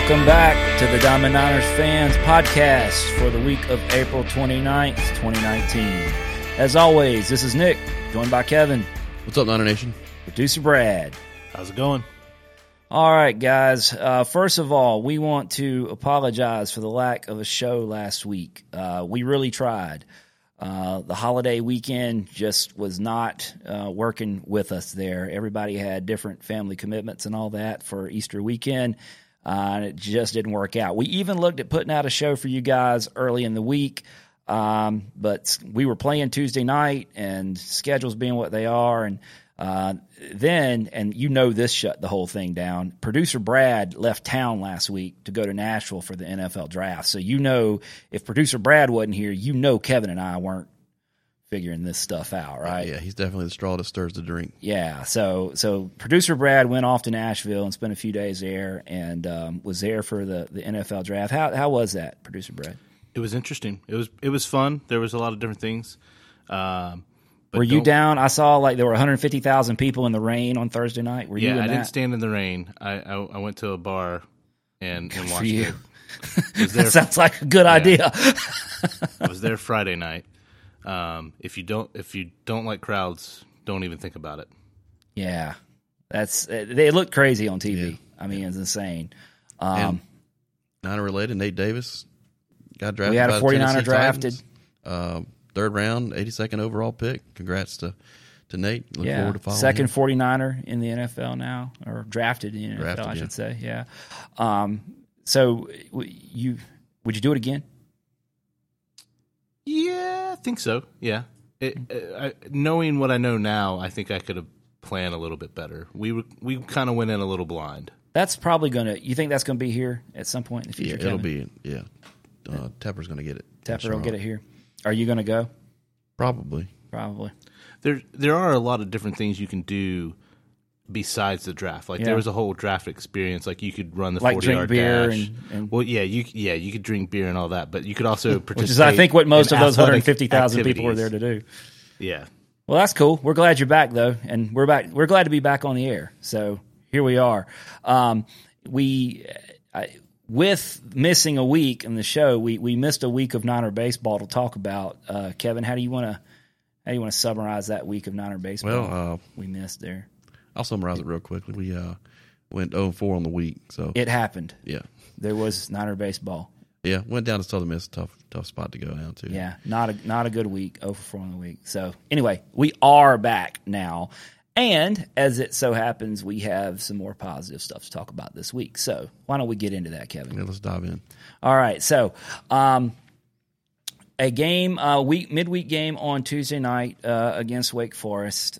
Welcome back to the Diamond Niners Fans Podcast for the week of April 29th, 2019. As always, this is Nick, joined by Kevin. What's up, Niner Nation? Producer Brad. How's it going? All right, guys. First of all, we want to apologize for the lack of a show last week. We really tried. The holiday weekend just was not working with us there. Everybody had different family commitments and all that for Easter weekend, and it just didn't work out. We even looked at putting out a show for you guys early in the week, but we were playing Tuesday night, and schedules being what they are, and this shut the whole thing down. Producer Brad left town last week to go to Nashville for the NFL draft. So, if producer Brad wasn't here, Kevin and I weren't figuring this stuff out, right? Yeah. He's definitely the straw that stirs the drink. Yeah. So producer Brad went off to Nashville and spent a few days there and, was there for the NFL draft. How was that, producer Brad? It was interesting. It was fun. There was a lot of different things. Were you down? I saw there were 150,000 people in the rain on Thursday night. Were you? Yeah, I didn't stand in the rain. I went to a bar and watched it. That sounds like a good idea. I was there Friday night. If you don't like crowds, don't even think about it. Yeah, they looked crazy on TV. Yeah. I mean, it's insane. Niner related, Nate Davis got drafted. We had a 49er drafted. Third round, 82nd overall pick. Congrats to Nate. Look forward to following second him. 49er in the NFL now, or drafted in the NFL, I should say. Yeah. So would you do it again? Yeah, I think so. Yeah. Knowing what I know now, I think I could have planned a little bit better. We kind of went in a little blind. That's probably you think that's going to be here at some point in the future? Yeah, it'll be. Yeah. Tepper's going to get it. Tepper will get it here. Are you going to go? Probably. There are a lot of different things you can do besides the draft. There was a whole draft experience. You could run the 40-yard dash. You could drink beer and all that, but you could also participate. Which is, I think, what most of those 150,000 people were there to do. Yeah. Well, that's cool. We're glad you're back, though, and we're back. We're glad to be back on the air. So here we are. With missing a week in the show, we missed a week of Niner baseball to talk about. Kevin, how do you want to summarize that week of Niner baseball? Well, we missed there. I'll summarize it real quickly. We went 0-4 on the week, so it happened. Yeah, there was Niner baseball. Yeah, went down to Southern Miss, tough spot to go down to. Yeah, not a good week. 0-4 on the week. So anyway, we are back now. And as it so happens, we have some more positive stuff to talk about this week. So why don't we get into that, Kevin? Yeah, let's dive in. All right. So a game, midweek game on Tuesday night against Wake Forest.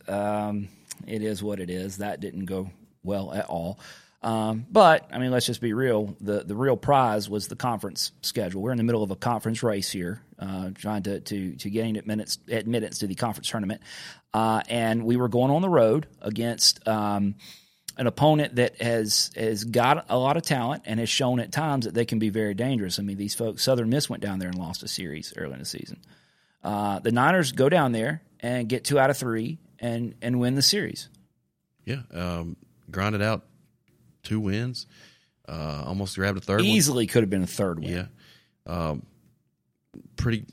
It is what it is. That didn't go well at all. But, I mean, let's just be real. The real prize was the conference schedule. We're in the middle of a conference race here, trying to gain admittance to the conference tournament. And we were going on the road against an opponent that has got a lot of talent and has shown at times that they can be very dangerous. I mean, these folks, Southern Miss went down there and lost a series early in the season. The Niners go down there and get 2 out of 3 and win the series. Yeah, grinded out 2 wins, almost grabbed a third one. Easily could have been a third win. Yeah. Pretty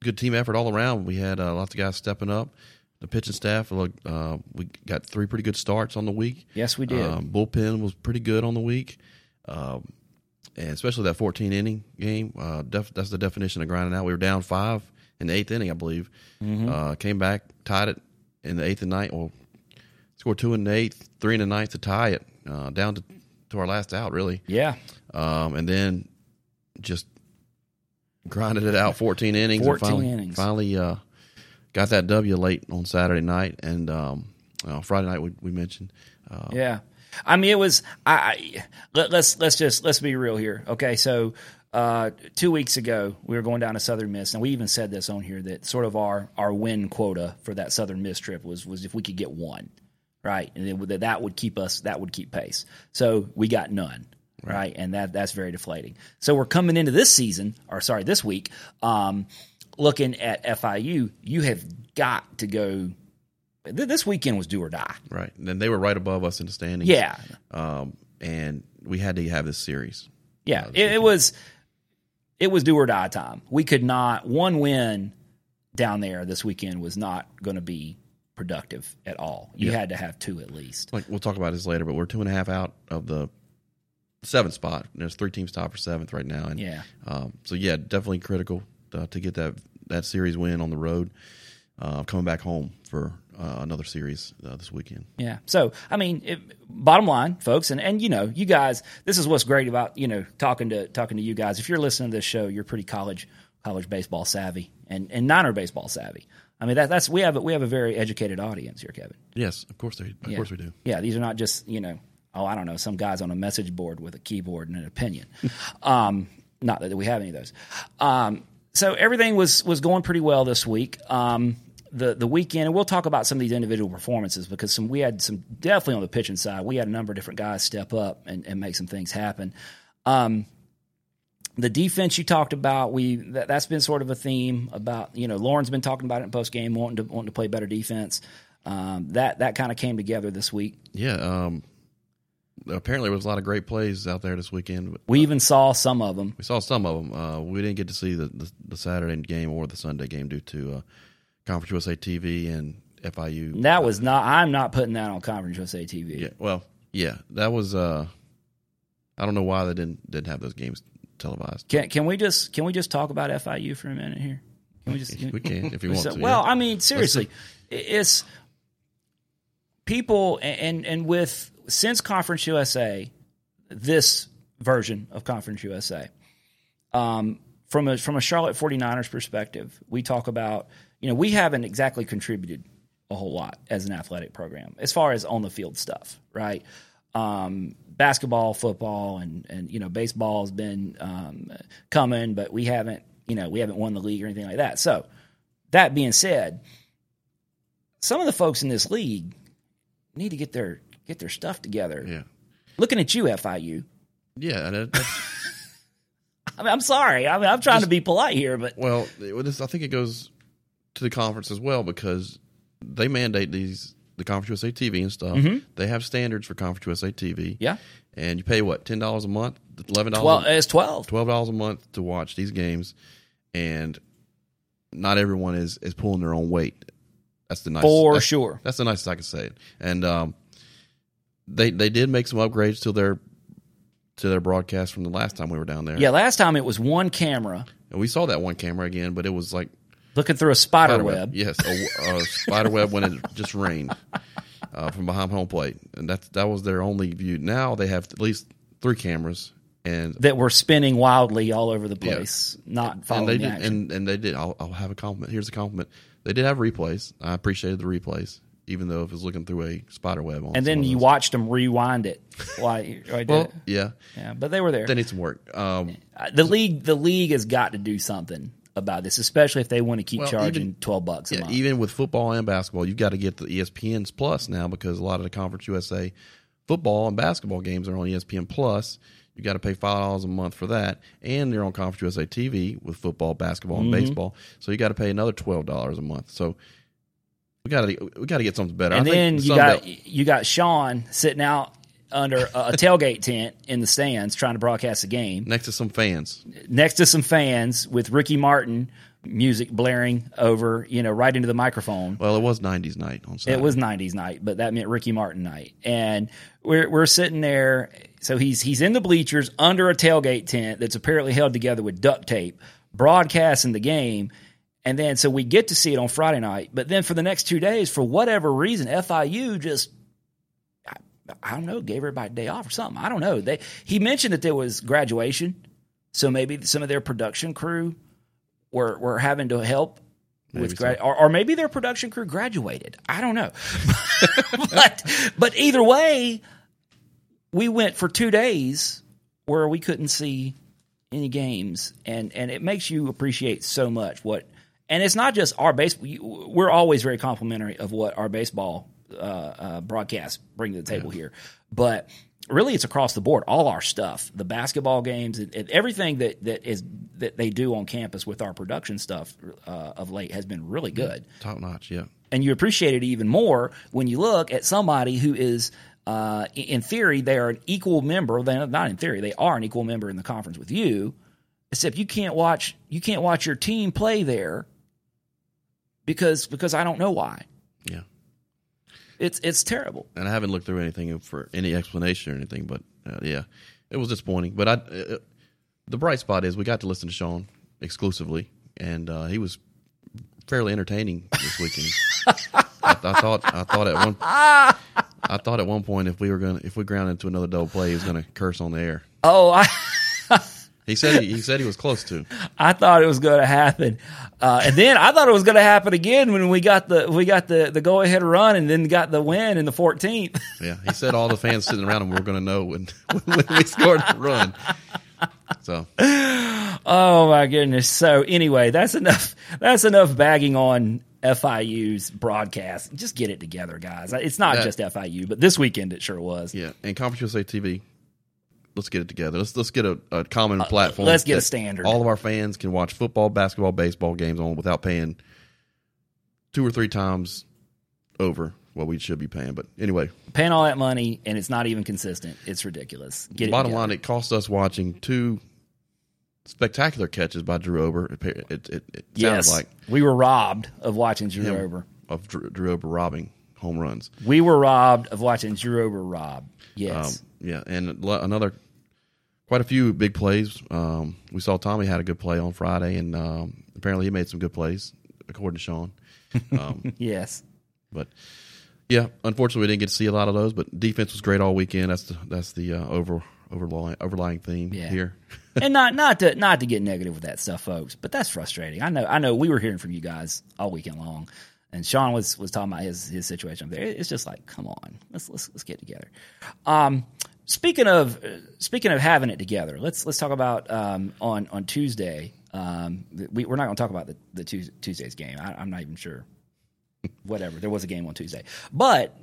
good team effort all around. We had lots of guys stepping up. The pitching staff, we got 3 pretty good starts on the week. Yes, we did. Bullpen was pretty good on the week, and especially that 14-inning game. That's the definition of grinding out. We were down 5 in the 8th inning, I believe. Mm-hmm. Came back, tied it in the 8th and 9th. Well, scored 2 in the 8th, 3 in the 9th to tie it. Down to our last out, really. Yeah. And then just grinded it out 14 innings. 14 and innings. Finally got that W late on Saturday night. And Friday night, we mentioned. Yeah. I mean, it was – let's be real here. Okay, so 2 weeks ago, we were going down to Southern Miss, and we even said this on here, that sort of our win quota for that Southern Miss trip was if we could get 1. Right, and then that would keep pace. So we got none, right? And that's very deflating. So we're coming into this week, looking at FIU. You have got to go. This weekend was do or die, right? And they were right above us in the standings. Yeah, and we had to have this series. Yeah, it was do or die time. We could not – one win down there this weekend was not going to be productive at all. You had to have two at least. Like, we'll talk about this later, but we're 2.5 out of the seventh spot. There's 3 teams tied for seventh right now. And, definitely critical to get that series win on the road. Coming back home for another series this weekend. Yeah. So, I mean, bottom line, folks, and you know, you guys, this is what's great about, you know, talking to you guys. If you're listening to this show, you're pretty college baseball savvy and Niner baseball savvy. I mean, that's we have a very educated audience here, Kevin. Yes, of course we do. Yeah, these are not just, you know, I don't know, some guys on a message board with a keyboard and an opinion. Not that we have any of those. So everything was going pretty well this week. The weekend, and we'll talk about some of these individual performances because we had some definitely on the pitching side. We had a number of different guys step up and make some things happen. The defense you talked about, that's been sort of a theme about, you know, Lauren's been talking about it in post game, wanting to play better defense. That kind of came together this week. Yeah. Apparently there was a lot of great plays out there this weekend. We even saw some of them. We didn't get to see the Saturday game or the Sunday game due to Conference USA TV and FIU. That was not – I'm not putting that on Conference USA TV. Yeah, well, yeah, that was I don't know why they didn't have those games televised. Can we just talk about FIU for a minute here? We can if you want to. Well, yeah. I mean, seriously, it's people and with – since Conference USA, this version of Conference USA, from a Charlotte 49ers perspective, we talk about – you know, we haven't exactly contributed a whole lot as an athletic program as far as on-the-field stuff, right? Basketball, football, and you know, baseball has been coming, but we haven't won the league or anything like that. So that being said, some of the folks in this league need to get their stuff together. Yeah. Looking at you, FIU. Yeah, I mean, I'm sorry. I mean, I'm trying to be polite here, but well, I think it goes to the conference as well because they mandate the Conference USA TV and stuff. Mm-hmm. They have standards for Conference USA TV. Yeah. And you pay what, $10 a month? $11? It's $12. $12 a month to watch these games, and not everyone is pulling their own weight. That's the nicest. For sure. That's the nicest I can say it. And they did make some upgrades to their broadcast from the last time we were down there. Yeah, last time it was one camera. And we saw that one camera again, but it was like looking through a spider web. Yes, a spider web when it just rained from behind home plate. And that was their only view. Now they have at least 3 cameras. And that were spinning wildly all over the place, not following the action. And they did. I'll have a compliment. Here's a compliment. They did have replays. I appreciated the replays, even though it was looking through a spider web. And then you watched them rewind it. Yeah, but they were there. They need some work. The league has got to do something about this, especially if they want to keep charging $12 a month. Even with football and basketball, you've got to get the ESPN's Plus now because a lot of the Conference USA football and basketball games are on ESPN Plus. You've got to pay $5 a month for that, and they're on Conference USA TV with football, basketball, and baseball. So you got to pay another $12 a month. So we got to get something better. And I then think you got Sean sitting out under a tailgate tent in the stands trying to broadcast a game. Next to some fans with Ricky Martin music blaring over, you know, right into the microphone. Well, it was 90s night on Saturday. It was 90s night, but that meant Ricky Martin night. And we're sitting there. So he's in the bleachers under a tailgate tent that's apparently held together with duct tape, broadcasting the game. And then so we get to see it on Friday night. But then for the next 2 days, for whatever reason, FIU just – I don't know, gave everybody a day off or something. I don't know. He mentioned that there was graduation, so maybe some of their production crew were having to help with or maybe their production crew graduated. I don't know. but either way, we went for 2 days where we couldn't see any games, and it makes you appreciate so much what. And it's not just our baseball. We're always very complimentary of what our baseball broadcasts bring to the table here, but really it's across the board. All our stuff, the basketball games, and everything that they do on campus with our production stuff of late has been really good, top notch. Yeah, and you appreciate it even more when you look at somebody who is In theory, they are an equal member. Not in theory, they are an equal member in the conference with you, except you can't watch your team play there because I don't know why. Yeah, it's terrible. And I haven't looked through anything for any explanation or anything, but yeah, it was disappointing. But the bright spot is we got to listen to Sean exclusively, and he was fairly entertaining this weekend. I thought at one point if we ground into another double play, he was going to curse on the air. Oh, he said he was close to. I thought it was going to happen, and then I thought it was going to happen again when we got the go ahead run and then got the win in the 14th. Yeah, he said all the fans sitting around him were going to know when we scored the run. So, oh my goodness. So anyway, that's enough bagging on FIU's broadcast. Just get it together, guys. It's not just FIU, but this weekend it sure was. Yeah, and Conference USA TV, let's get it together. Let's get a common platform. Let's get a standard. All of our fans can watch football, basketball, baseball games on without paying two or three times over what we should be paying. But anyway, paying all that money and it's not even consistent. It's ridiculous. Bottom line, it cost us watching two spectacular catches by Drew Ober. It sounds like we were robbed of watching Drew Ober robbing home runs. We were robbed of watching Drew Ober rob. Yes. Yeah, and quite a few big plays. We saw Tommy had a good play on Friday, and apparently he made some good plays, according to Sean. Yes. But, yeah, unfortunately we didn't get to see a lot of those, but defense was great all weekend. That's the overlying theme here. And not to get negative with that stuff, folks, but that's frustrating. I know we were hearing from you guys all weekend long, and Sean was talking about his situation up there. It's just like, come on, let's get together. Speaking of having it together, let's talk about on Tuesday. We're not going to talk about the Tuesday's game. I'm not even sure. Whatever, there was a game on Tuesday, but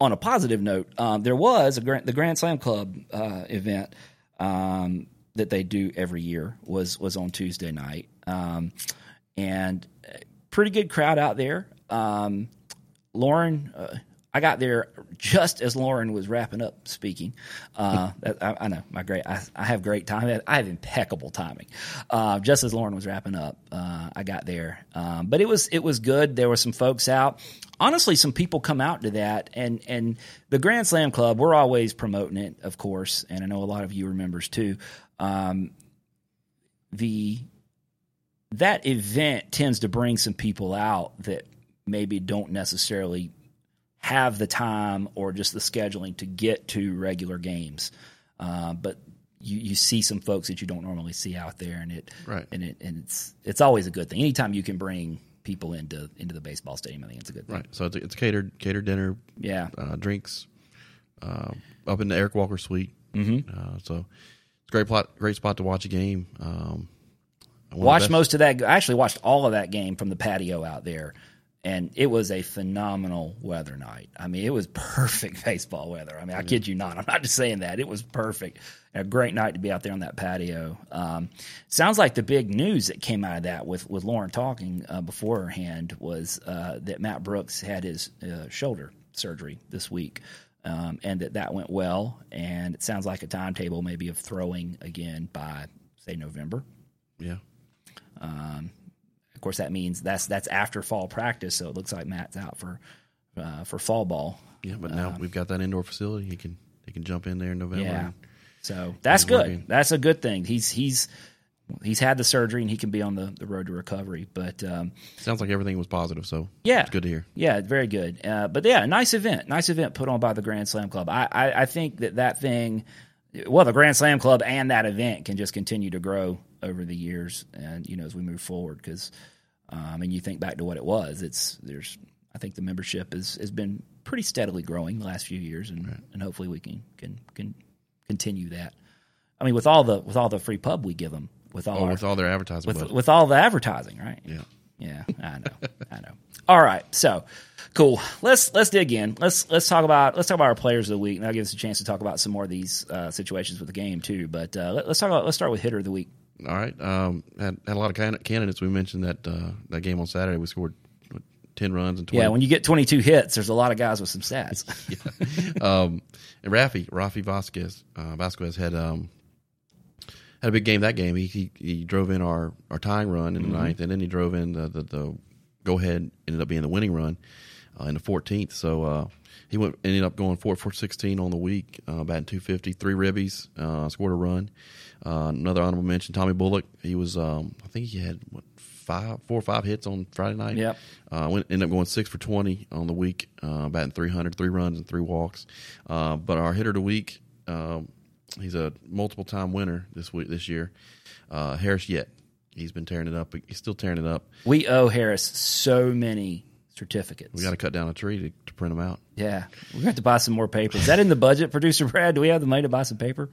on a positive note, there was the Grand Slam Club event that they do every year was on Tuesday night, and pretty good crowd out there. Lauren, I got there just as Lauren was wrapping up speaking. I know I have great timing. I have impeccable timing. Just as Lauren was wrapping up, I got there. But it was good. There were some folks out. Honestly, some people come out to that, and the Grand Slam Club. We're always promoting it, of course, and I know a lot of you are members too. That event tends to bring some people out that maybe don't necessarily have the time or just the scheduling to get to regular games, but you see some folks that you don't normally see out there, and it's always a good thing. Anytime you can bring people into the baseball stadium, I think it's a good thing. Right, so it's catered dinner, drinks, up in the Eric Walker Suite. Mm-hmm. So it's a great spot to watch a game. Watched most of that. I actually watched all of that game from the patio out there. And it was a phenomenal weather night. I mean, it was perfect baseball weather. I mean, I kid you not. I'm not just saying that. It was perfect. A great night to be out there on that patio. Sounds like the big news that came out of that with Lauren talking beforehand was that Matt Brooks had his shoulder surgery this week, and that went well. And it sounds like a timetable maybe of throwing again by, say, November. Yeah. Of course, that means that's after fall practice, so it looks like Matt's out for fall ball. Yeah, but now we've got that indoor facility. He can jump in there in November. Yeah, so that's good. Working. That's a good thing. He's had the surgery and he can be on the road to recovery. But sounds like everything was positive. So it's good to hear. Yeah, very good. But yeah, nice event put on by the Grand Slam Club. I think that thing. Well, the Grand Slam Club and that event can just continue to grow over the years, and as we move forward, because and you think back to what it was, I think the membership has been pretty steadily growing the last few years, and right. And hopefully we can continue that. I mean, with all the free pub we give them, with all their advertising, with all the advertising, right? Yeah, I know. All right, so cool. Let's dig in. Let's talk about our players of the week, and that'll give us a chance to talk about some more of these situations with the game too. But let's start with hitter of the week. All right, had a lot of candidates. We mentioned that game on Saturday. We scored 10 runs and 20. Yeah, when you get 22 hits, there's a lot of guys with some stats. Yeah. And Rafi Vasquez, had had a big game that game. He drove in our tying run in the ninth, and then he drove in the go-ahead, ended up being the winning run in the 14th. So he ended up going 4-for-16 on the week, batting 250, three ribbies, scored a run. Another honorable mention, Tommy Bullock. He was, I think he had, four or five hits on Friday night. Yep. Ended up going 6-for-20 on the week, batting 300, three runs and three walks. But our hitter of the week, he's a multiple-time winner this year. Harris Yett. He's been tearing it up. He's still tearing it up. We owe Harris so many certificates. We got to cut down a tree to print them out. Yeah. We're going to have to buy some more paper. Is that in the budget, Producer Brad? Do we have the money to buy some paper?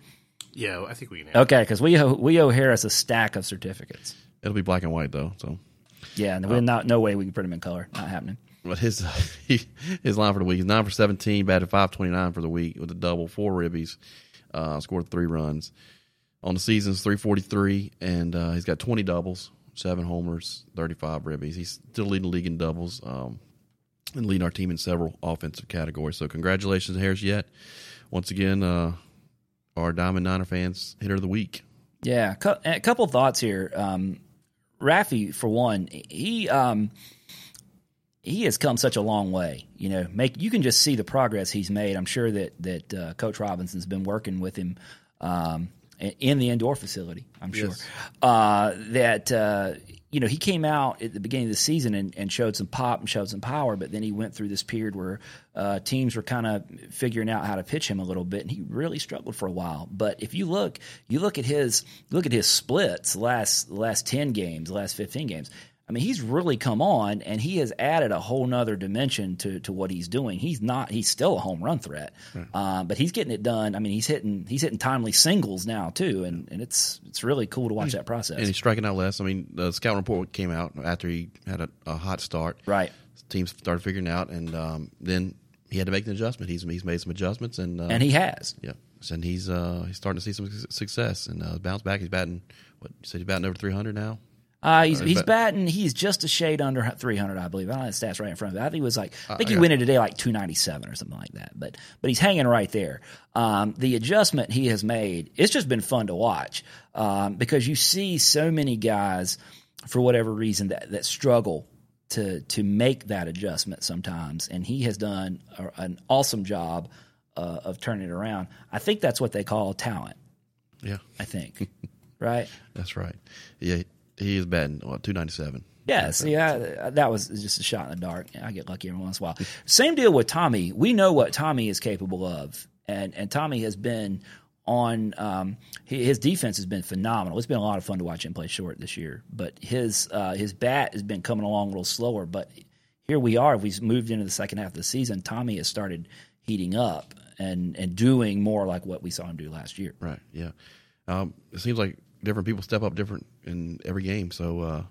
Yeah, I think we can have it. Okay, because we owe Harris a stack of certificates. It'll be black and white, though. So, yeah, no way we can print them in color. Not happening. But his line for the week is 9-for-17, batted 529 for the week with a double, four ribbies, scored three runs. On the season's 343, and he's got 20 doubles, 7 homers, 35 ribbies. He's still leading the league in doubles and leading our team in several offensive categories. So congratulations, Harris Yett. Once again, our Diamond Niner fans hitter of the week. Yeah, a couple thoughts here. Rafi, for one, he has come such a long way. You know, you can just see the progress he's made. I'm sure that Coach Robinson's been working with him in the indoor facility, I'm sure. Yes. He came out at the beginning of the season and showed some pop and showed some power, but then he went through this period where teams were kind of figuring out how to pitch him a little bit, and he really struggled for a while. But if you look at his splits last 10 games, last 15 games, I mean, he's really come on, and he has added a whole nother dimension to what he's doing. He's still a home run threat, right. But he's getting it done. I mean, he's hitting timely singles now too, and it's really cool to watch that process. And he's striking out less. I mean, the scouting report came out after he had a hot start. Right, his team started figuring out, and then he had to make an adjustment. He's made some adjustments, and he has. Yeah, and he's starting to see some success and bounce back. He's batting over 300 now. He's just a shade under 300, I believe. I don't have the stats right in front of me. I think it was he went in today like 297 or something like that. But he's hanging right there. The adjustment he has made, it's just been fun to watch because you see so many guys, for whatever reason, that struggle to make that adjustment sometimes. And he has done an awesome job of turning it around. I think that's what they call talent. Yeah. I think. Right? That's right. Yeah. He is batting 297. Yeah, see, that was just a shot in the dark. I get lucky every once in a while. Same deal with Tommy. We know what Tommy is capable of, and Tommy has been on his defense has been phenomenal. It's been a lot of fun to watch him play short this year, but his bat has been coming along a little slower. But here we are. We've moved into the second half of the season. Tommy has started heating up and doing more like what we saw him do last year. Right, yeah. It seems like different people step up different in every game. So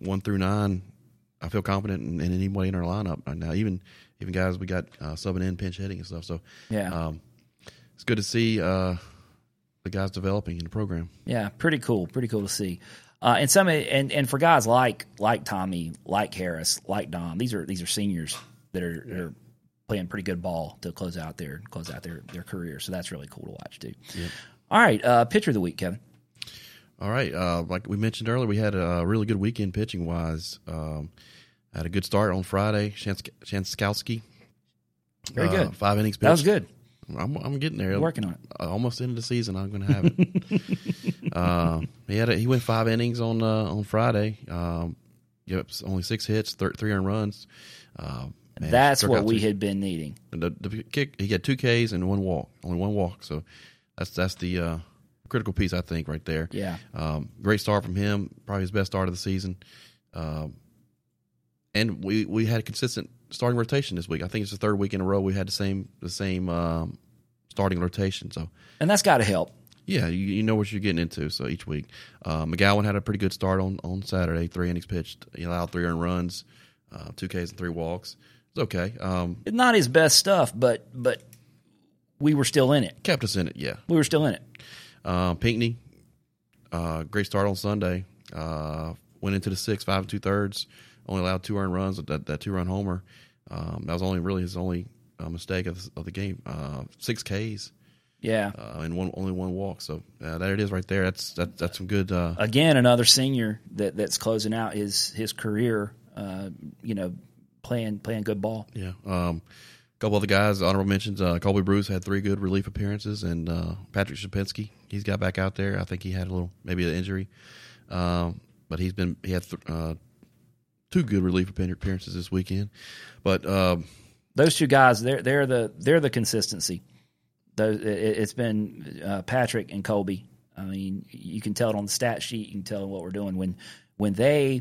1 through 9, I feel confident in anybody in our lineup right now. Even guys we got subbing in, pinch hitting and stuff. So yeah, it's good to see the guys developing in the program. Yeah, pretty cool. Pretty cool to see. And for guys like Tommy, like Harris, like Dom, these are seniors that are playing pretty good ball to close out their career. So that's really cool to watch too. Yep. All right, pitcher of the week, Kevin. All right, like we mentioned earlier, we had a really good weekend pitching-wise. Had a good start on Friday. Shanskowski. Very good. 5 innings pitched. That was good. I'm getting there. Working on it. Almost into the season, I'm going to have it. He went 5 innings on Friday. Only 6 hits, 3 earned runs. Man, that's what we had been needing. The kick, he got 2 Ks and 1 walk. Only 1 walk, so that's the critical piece, I think, right there. Yeah. Great start from him. Probably his best start of the season. And we had a consistent starting rotation this week. I think it's the third week in a row we had the same starting rotation. So, and that's got to help. Yeah, you know what you're getting into. So each week, McGowan had a pretty good start on Saturday. 3 innings pitched. He allowed 3 earned runs, 2 Ks and 3 walks. It's okay. It's not his best stuff, but we were still in it. Kept us in it. Yeah, we were still in it. Pinckney, great start on Sunday. Went into the 6, 5 2/3, only allowed two earned runs, that two-run homer. That was only really his only mistake of the game. 6 Ks. Yeah. And only one walk. So there it is right there. That's some good. Again, another senior that's closing out his career, playing good ball. Yeah. A couple other guys, honorable mentions. Colby Bruce had 3 good relief appearances, and Patrick Shapinsky, he's got back out there. I think he had maybe an injury. But he had 2 good relief appearances this weekend. But those 2 guys, they're the consistency. It's been Patrick and Colby. I mean, you can tell it on the stat sheet. You can tell what we're doing when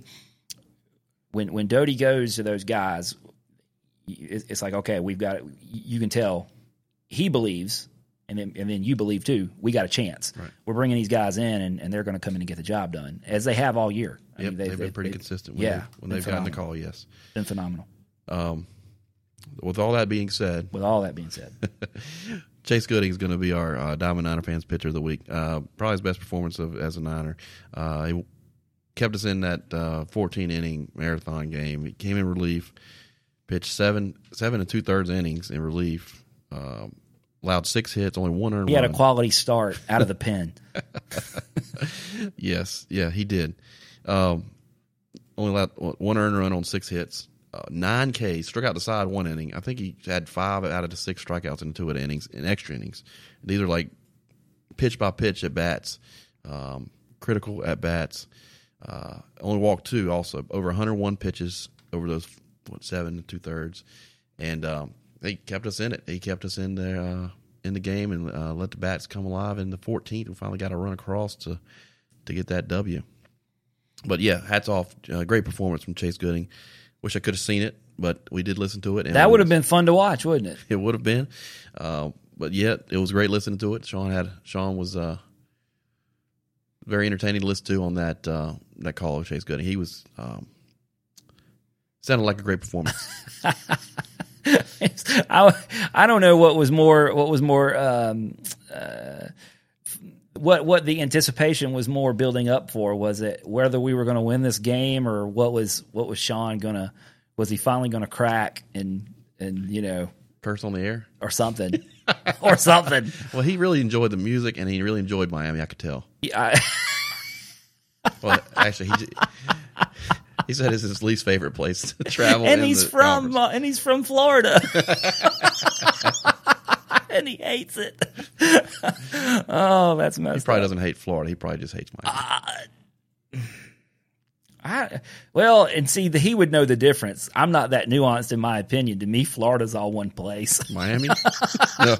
Doty goes to those guys. It's like, okay, we've got it. You can tell he believes, and then you believe too. We got a chance. Right. We're bringing these guys in, and they're going to come in and get the job done, as they have all year. I mean, they've been pretty consistent. When they've gotten the call, yes, been phenomenal. With all that being said. Chase Gooding is going to be our Diamond Niner Fans Pitcher of the Week. Probably his best performance as a Niner. He kept us in that 14-inning marathon game. He came in relief, pitched seven and two-thirds innings in relief, allowed 6 hits, only 1 earned run. He had a quality start out of the pen. Yes, yeah, he did. Only allowed 1 earned run on 6 hits. 9 Ks, struck out the side 1 inning. I think he had 5 out of the 6 strikeouts in 2 at innings, in extra innings. These are like pitch by pitch at bats, critical at bats. Only walked 2 also, over 101 pitches over those 7 and 2/3, and he kept us in it. He kept us in there in the game, and let the bats come alive in the 14th. We finally got a run across to get that W. But yeah, hats off, great performance from Chase Gooding. Wish I could have seen it, but we did listen to it. And that would have been fun to watch, wouldn't it? It would have been. But, yeah, it was great listening to it. Sean was very entertaining to listen to on that call of Chase Gooding. He was sounded like a great performance. I don't know what the anticipation was more building up for. Was it whether we were going to win this game, or what was Sean finally going to crack and curse on the air or something? Or something. Well, he really enjoyed the music, and he really enjoyed Miami, I could tell. Yeah. Well, actually, he said it's his least favorite place to travel. And he's from Florida. And he hates it. Oh, that's messed up. He probably doesn't hate Florida. He probably just hates Miami. He would know the difference. I'm not that nuanced in my opinion. To me, Florida's all one place. Miami? No.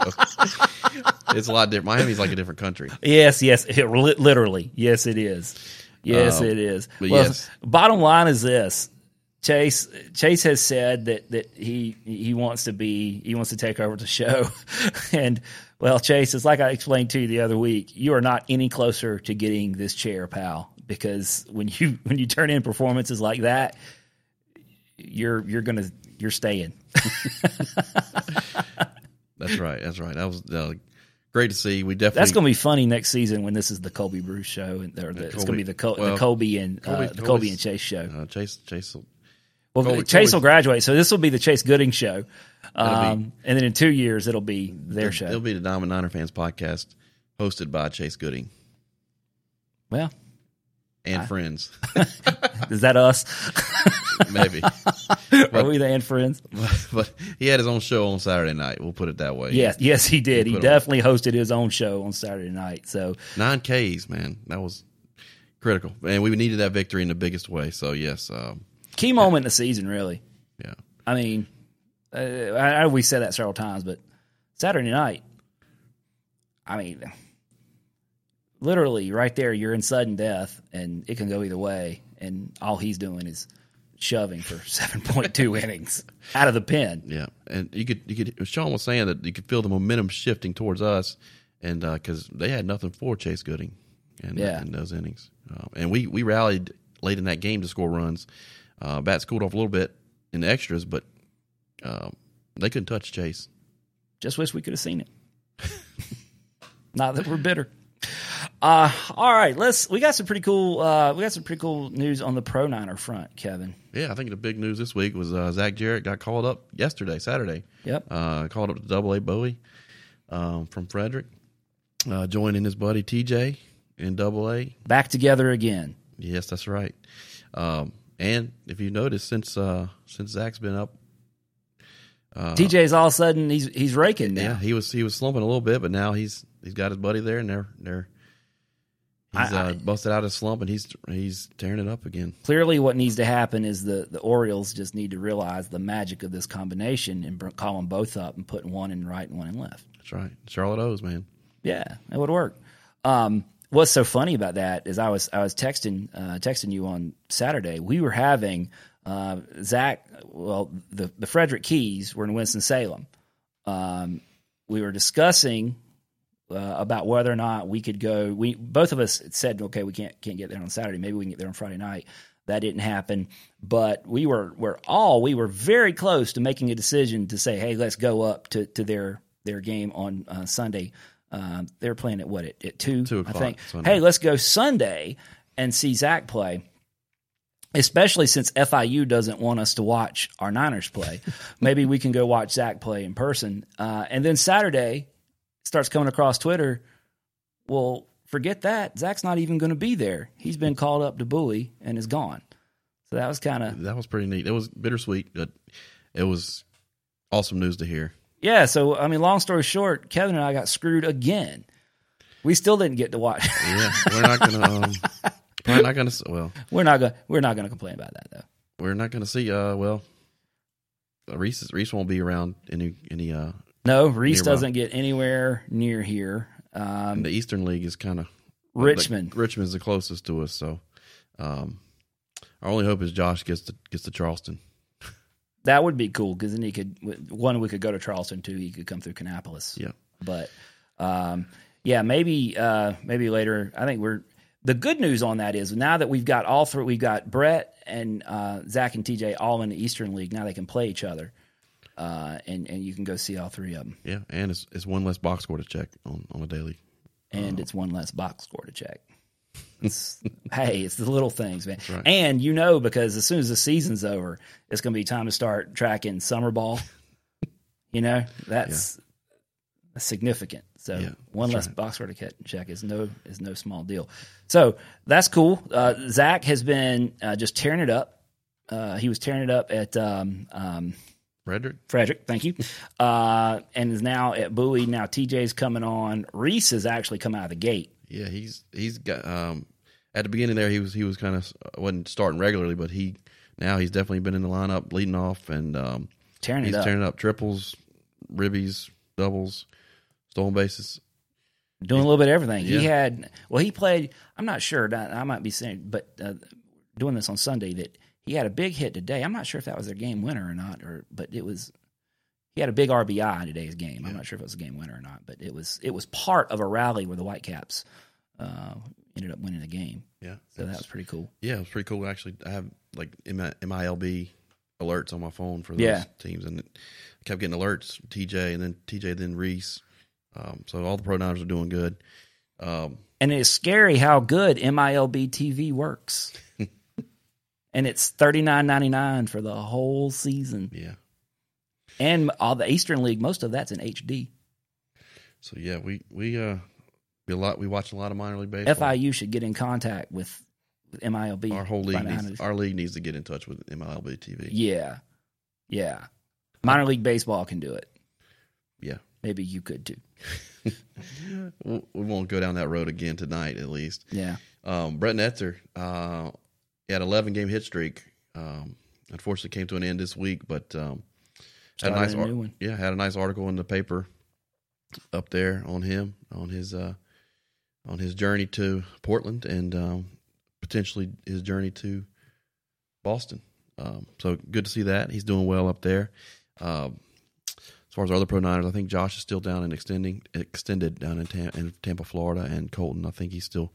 It's a lot different. Miami's like a different country. Yes. Literally. Yes, it is. Yes, it is. Well, yes. Bottom line is this. Chase has said that he wants to take over the show, and well, Chase, it's like I explained to you the other week. You are not any closer to getting this chair, pal, because when you turn in performances like that, you're staying. That's right. That was great to see. That's going to be funny next season when this is the Colby Bruce show, it's going to be the Colby and Colby and Chase show. Chase. Well, Chase will graduate, so this will be the Chase Gooding show. And then in 2 years, it'll be their show. It'll be the Diamond Niner Fans Podcast, hosted by Chase Gooding. Well. And friends. Is that us? Maybe. Are we the and friends? But he had his own show on Saturday night. We'll put it that way. Yes, he did. He definitely hosted his own show on Saturday night. So 9 Ks, man. That was critical. And we needed that victory in the biggest way. So, yes, key moment in the season, really. Yeah. I mean, I know we said that several times, but Saturday night, I mean, literally right there, you're in sudden death, and it can go either way, and all he's doing is shoving for 7.2 innings out of the pen. Yeah, and you could. Sean was saying that you could feel the momentum shifting towards us, and because they had nothing for Chase Gooding in those innings. And we rallied late in that game to score runs. Bats cooled off a little bit in the extras, but they couldn't touch Chase. Just wish we could have seen it. Not that we're bitter. All right, we got some pretty cool news on the Pro Niner front, Kevin. Yeah, I think the big news this week was Zach Jarrett got called up Saturday. Yep. Called up to Double A Bowie from Frederick, joining his buddy TJ in Double A. Back together again. Yes, that's right. And if you notice, since Zach's been up, TJ's all of a sudden he's raking now. Yeah, he was slumping a little bit, but now he's got his buddy there, and they're. He's busted out his slump, and he's tearing it up again. Clearly what needs to happen is the Orioles just need to realize the magic of this combination and call them both up and put one in right and one in left. That's right. Charlotte O's, man. Yeah, that would work. What's so funny about that is I was texting you on Saturday. We were having Zach – well, the Frederick Keys were in Winston-Salem. We were discussing – about whether or not we could go. We both of us said, okay, we can't get there on Saturday. Maybe we can get there on Friday night. That didn't happen, but we were very close to making a decision to say, hey, let's go up to their game on Sunday. They're playing at what at 2 o'clock, I think. Sunday. Hey, let's go Sunday and see Zach play. Especially since FIU doesn't want us to watch our Niners play. Maybe we can go watch Zach play in person, and then Saturday. Starts coming across Twitter, well, forget that. Zach's not even going to be there. He's been called up to Bowie and is gone. So that was that was pretty neat. It was bittersweet, but it was awesome news to hear. Yeah, so, I mean, long story short, Kevin and I got screwed again. We still didn't get to watch. Yeah, we're not going to complain about that, though. We're not going to see, Reese won't be around any No, Reese doesn't get anywhere near here. The Eastern League is kind of Richmond. Richmond's the closest to us, so our only hope is Josh gets to Charleston. That would be cool because then he could we could go to Charleston. Two, he could come through Kannapolis. Yeah, but maybe later. I think the good news on that is now that we've got all three. We've got Brett and Zach and TJ all in the Eastern League. Now they can play each other. And you can go see all three of them. Yeah, and it's one less box score to check on a daily. And it's one less box score to check. Hey, it's the little things, man. Right. And you know, because as soon as the season's over, it's going to be time to start tracking summer ball. You know, that's significant. So one less box score to check is no small deal. So that's cool. Zach has been just tearing it up. He was tearing it up at Frederick, thank you. And is now at Bowie. Now TJ's coming on. Reese has actually come out of the gate. Yeah, he's got at the beginning there he was kind of wasn't starting regularly, but he's definitely been in the lineup leading off and tearing it up triples, ribbies, doubles, stolen bases. Doing a little bit of everything. Yeah. He played, I'm not sure, I might be saying, but doing this on Sunday that he had a big hit today. I'm not sure if that was their game winner or not, but it was. He had a big RBI in today's game. Yeah. I'm not sure if it was a game winner or not, but it was part of a rally where the Whitecaps ended up winning the game. Yeah, so that was pretty cool. Yeah, it was pretty cool. Actually, I have like MILB alerts on my phone for those teams, and I kept getting alerts. TJ, then Reese. So all the Pro Niners are doing good. And it's scary how good MILB TV works. And it's $39.99 for the whole season. Yeah, and all the Eastern League, most of that's in HD. So yeah, we watch a lot of minor league baseball. FIU should get in contact with MILB. Our whole league, needs to get in touch with MILB TV. Yeah, minor league baseball can do it. Yeah, maybe you could too. We won't go down that road again tonight, at least. Yeah, Brett Netzer. He had an 11-game hit streak. Unfortunately, came to an end this week, but had a nice article in the paper up there on him, on his journey to Portland and potentially his journey to Boston. So good to see that he's doing well up there. As far as our other Pro Niners, I think Josh is still down and extended down in Tampa, Florida, and Colton. I think he's still.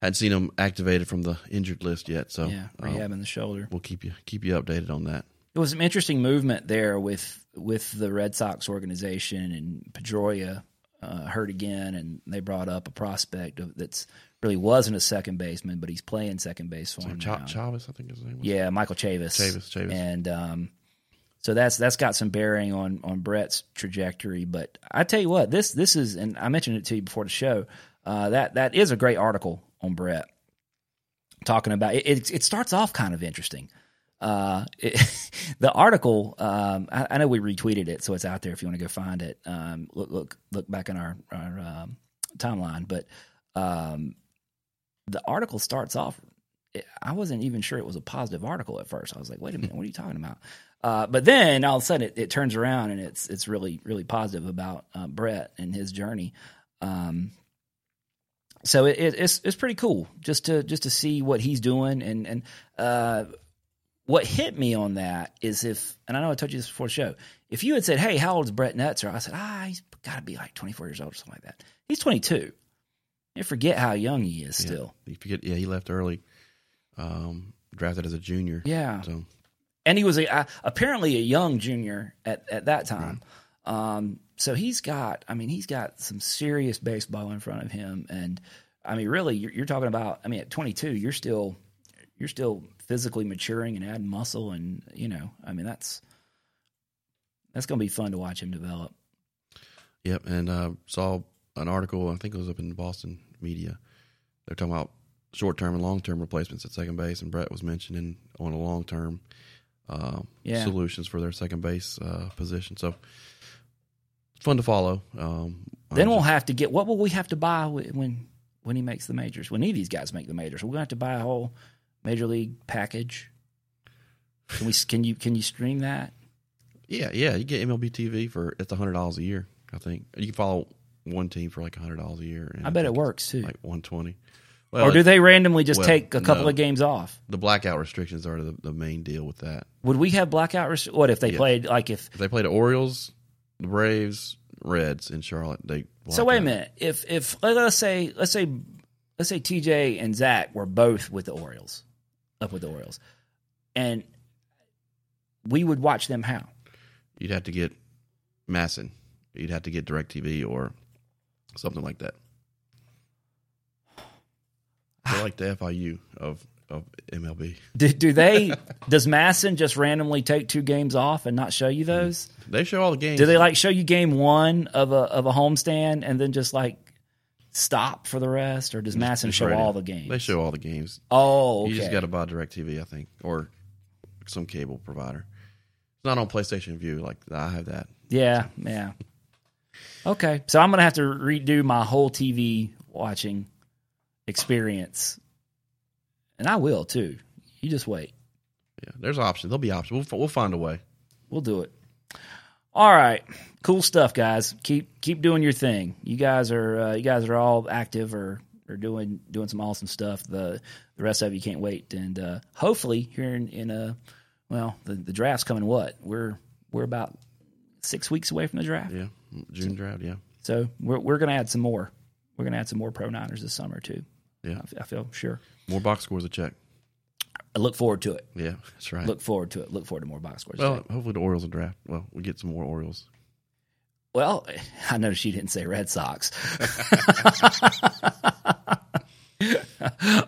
Hadn't seen him activated from the injured list yet, so yeah, rehabbing the shoulder. We'll keep you updated on that. It was an interesting movement there with the Red Sox organization and Pedroia hurt again, and they brought up a prospect that's really wasn't a second baseman, but he's playing second base for him now. Chavis, I think his name was. Yeah, Michael Chavis. Chavis. And so that's got some bearing on Brett's trajectory. But I tell you what, this is, and I mentioned it to you before the show, that is a great article on Brett. Talking about it starts off kind of interesting. The article, I know we retweeted it, so it's out there if you want to go find it. Look back in our timeline. But the article starts off. I wasn't even sure it was a positive article at first. I was like, wait a minute, what are you talking about? But then all of a sudden it turns around and it's really really positive about Brett and his journey. So it's pretty cool just to see what he's doing and what hit me on that is and I know I told you this before the show, if you had said, hey, how old is Brett Netzer? I said, he's got to be like 24 years old or something like that. He's 22. You forget how young he is still. You forget, he left early, drafted as a junior. Yeah. So. And he was apparently a young junior at that time. Mm-hmm. So he's got some serious baseball in front of him, and I mean, really, you're talking about. I mean, at 22, you're still physically maturing and adding muscle, and I mean, that's going to be fun to watch him develop. Yep, and saw an article. I think it was up in Boston media. They're talking about short-term and long-term replacements at second base, and Brett was mentioning on a long-term solutions for their second base position. So. Fun to follow. Then we'll have to get – what will we have to buy when he makes the majors? When any of these guys make the majors, we're going to have to buy a whole major league package. Can you stream that? Yeah. You get MILB TV for – it's $100 a year, I think. You can follow one team for like $100 a year. And I bet it works too. Like $120. Well, or do they randomly just take a couple of games off? The blackout restrictions are the main deal with that. Would we have blackout – what if they played – like if they played the Orioles – the Braves, Reds in Charlotte. So wait a minute. If let's say TJ and Zach were both with the Orioles, and we would watch them how? You'd have to get Masson. You'd have to get DirecTV or something like that. They're like the FIU of MLB. Does Masson just randomly take two games off and not show you those? They show all the games. Do they like show you game one of a homestand and then just like stop for the rest, or does Masson show all the games? They show all the games. Oh, okay. You just got to buy DirecTV, I think, or some cable provider. It's not on PlayStation View. Like I have that. Yeah, so. Yeah. Okay, so I'm gonna have to redo my whole TV watching experience. And I will, too. You just wait. Yeah, there's options. There'll be options. We'll find a way. We'll do it. All right. Cool stuff, guys. Keep doing your thing. You guys are all active or doing some awesome stuff. The rest of you can't wait. And hopefully here the draft's coming what? We're about 6 weeks away from the draft. Yeah, June draft, yeah. So we're going to add some more. We're going to add some more Pro Niners this summer, too. Yeah, I feel sure. More box scores to check. I look forward to it. Yeah, that's right. Look forward to it. Look forward to more box scores. Well, hopefully the Orioles will draft. Well, we get some more Orioles. Well, I noticed you didn't say Red Sox.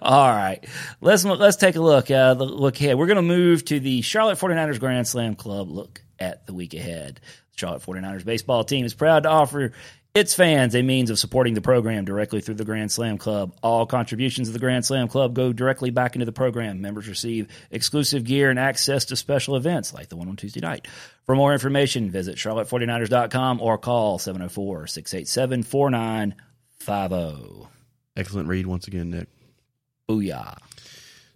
All right, let's take a look. The look ahead. We're going to move to the Charlotte 49ers Grand Slam Club. Look at the week ahead. The Charlotte 49ers baseball team is proud to offer its fans a means of supporting the program directly through the Grand Slam Club. All contributions of the Grand Slam Club go directly back into the program. Members receive exclusive gear and access to special events like the one on Tuesday night. For more information, visit charlotte49ers.com or call 704-687-4950. Excellent read once again, Nick. Booyah.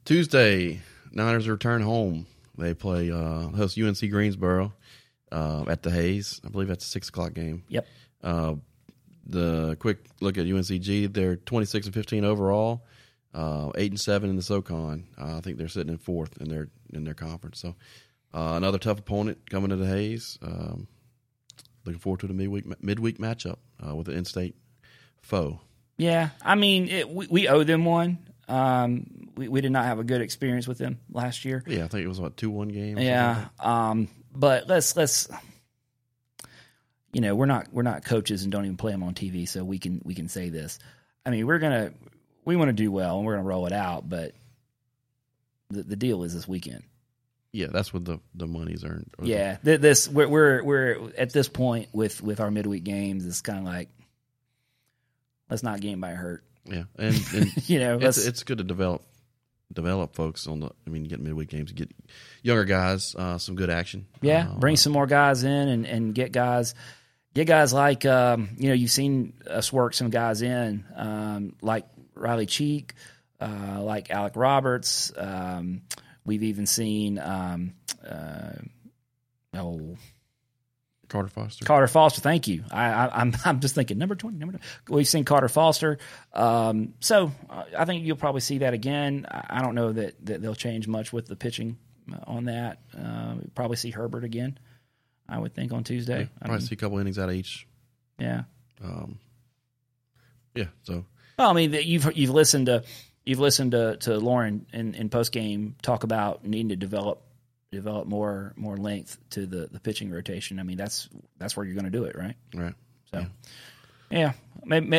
Tuesday, Niners return home. They play host UNC Greensboro at the Hayes. I believe that's a 6 o'clock game. Yep. The quick look at UNCG, they're 26-15 overall, 8-7 in the SoCon. I think they're sitting in fourth in their conference. So another tough opponent coming to the Hayes. Looking forward to the midweek matchup with an in-state foe. Yeah, I mean we owe them one. We did not have a good experience with them last year. Yeah, I think it was 2-1 game. Yeah, like but let's. you know, we're not coaches and don't even play them on TV, so we can say this. I mean, we want to do well and we're gonna roll it out, but the deal is this weekend. Yeah, that's what the money's earned. Yeah, this we're at this point with our midweek games. It's kind of like, let's not get anybody hurt. Yeah, and you know, it's good to develop folks on the. I mean, get midweek games, get younger guys some good action. Yeah, bring some more guys in and get guys like you know, you've seen us work some guys in like Riley Cheek, like Alec Roberts. We've even seen Carter Foster. Carter Foster, thank you. I'm just thinking number 20. We've seen Carter Foster, so I think you'll probably see that again. I don't know that they'll change much with the pitching on that. We'll probably see Herbert again, I would think, on Tuesday. Yeah, probably see a couple innings out of each. Yeah. Yeah. So. Well, I mean, you've listened to Lauren in post game talk about needing to develop more length to the pitching rotation. I mean, that's where you're going to do it, right? Right. So, yeah.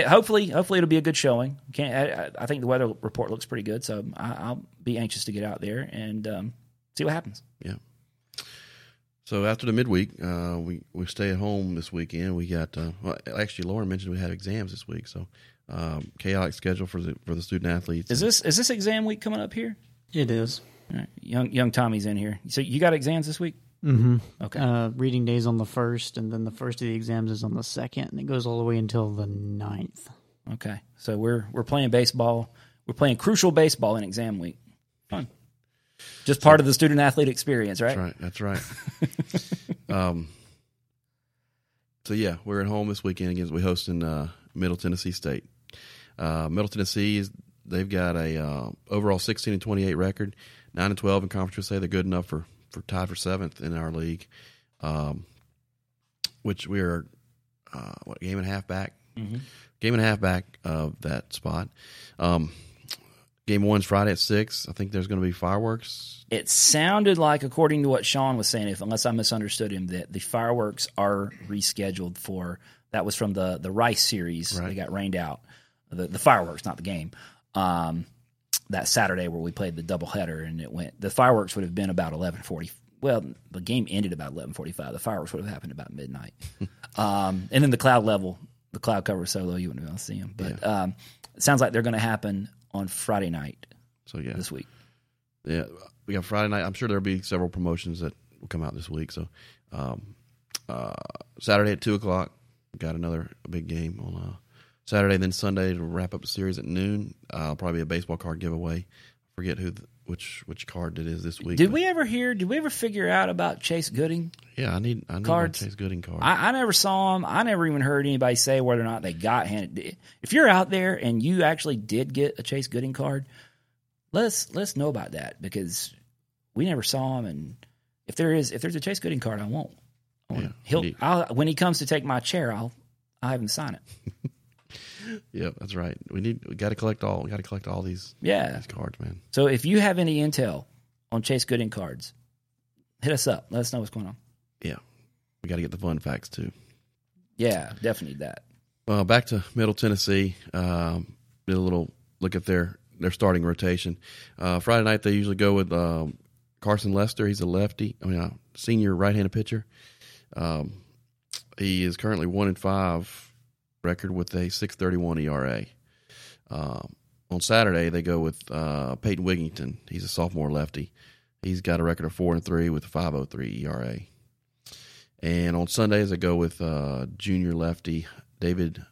Hopefully it'll be a good showing. I think the weather report looks pretty good, so I'll be anxious to get out there and see what happens. Yeah. So after the midweek, we stay at home this weekend. We got actually Lauren mentioned we had exams this week, so chaotic schedule for the student athletes. Is this exam week coming up here? It is. All right. Young Tommy's in here. So you got exams this week? Mm-hmm. Okay. Reading day's on the 1st, and then the first of the exams is on the 2nd, and it goes all the way until the 9th. Okay. So we're playing baseball. We're playing crucial baseball in exam week. Fun. Just part of the student-athlete experience, right? That's right. That's right. So, yeah, we're at home this weekend against we host in Middle Tennessee State. Middle Tennessee, they've got a overall 16-28 record. 9-12 in Conference USA. They're good enough for tied for 7th in our league, which we are game and a half back. Mm-hmm. Game and a half back of that spot. Game one's Friday at 6. I think there's going to be fireworks. It sounded like, according to what Sean was saying, unless I misunderstood him, that the fireworks are rescheduled for. That was from the Rice series. Right. They got rained out. The fireworks, not the game. That Saturday where we played the doubleheader, and it went. The fireworks would have been about 11:40. Well, the game ended about 11:45. The fireworks would have happened about midnight. And then the cloud cover was so low you wouldn't be able to see them. But yeah. It sounds like they're going to happen on Friday night. So yeah, this week. Yeah, we got Friday night. I'm sure there'll be several promotions that will come out this week. So Saturday at 2:00, got another big game on. Saturday, then Sunday to wrap up the series at noon. Probably a baseball card giveaway. Forget which card it is this week. Did we ever figure out about Chase Gooding? Yeah, I need a Chase Gooding card. I never saw him. I never even heard anybody say whether or not they got handed. If you're out there and you actually did get a Chase Gooding card, let's know about that, because we never saw him. And if there's a Chase Gooding card, I won't. When he comes to take my chair, I'll have him sign it. Yeah, that's right. We got to collect all. We got to collect all these cards, man. So if you have any intel on Chase Gooding cards, hit us up. Let us know what's going on. Yeah, we got to get the fun facts too. Yeah, definitely that. Back to Middle Tennessee. Did a little look at their starting rotation. Friday night they usually go with Carson Lester. He's a lefty. I mean, a senior right-handed pitcher. He is currently 1-5. Record with a 6.31 ERA. On Saturday, they go with Peyton Wigington. He's a sophomore lefty. He's got a record of 4-3 with a 5.03 ERA. And on Sundays, they go with junior lefty David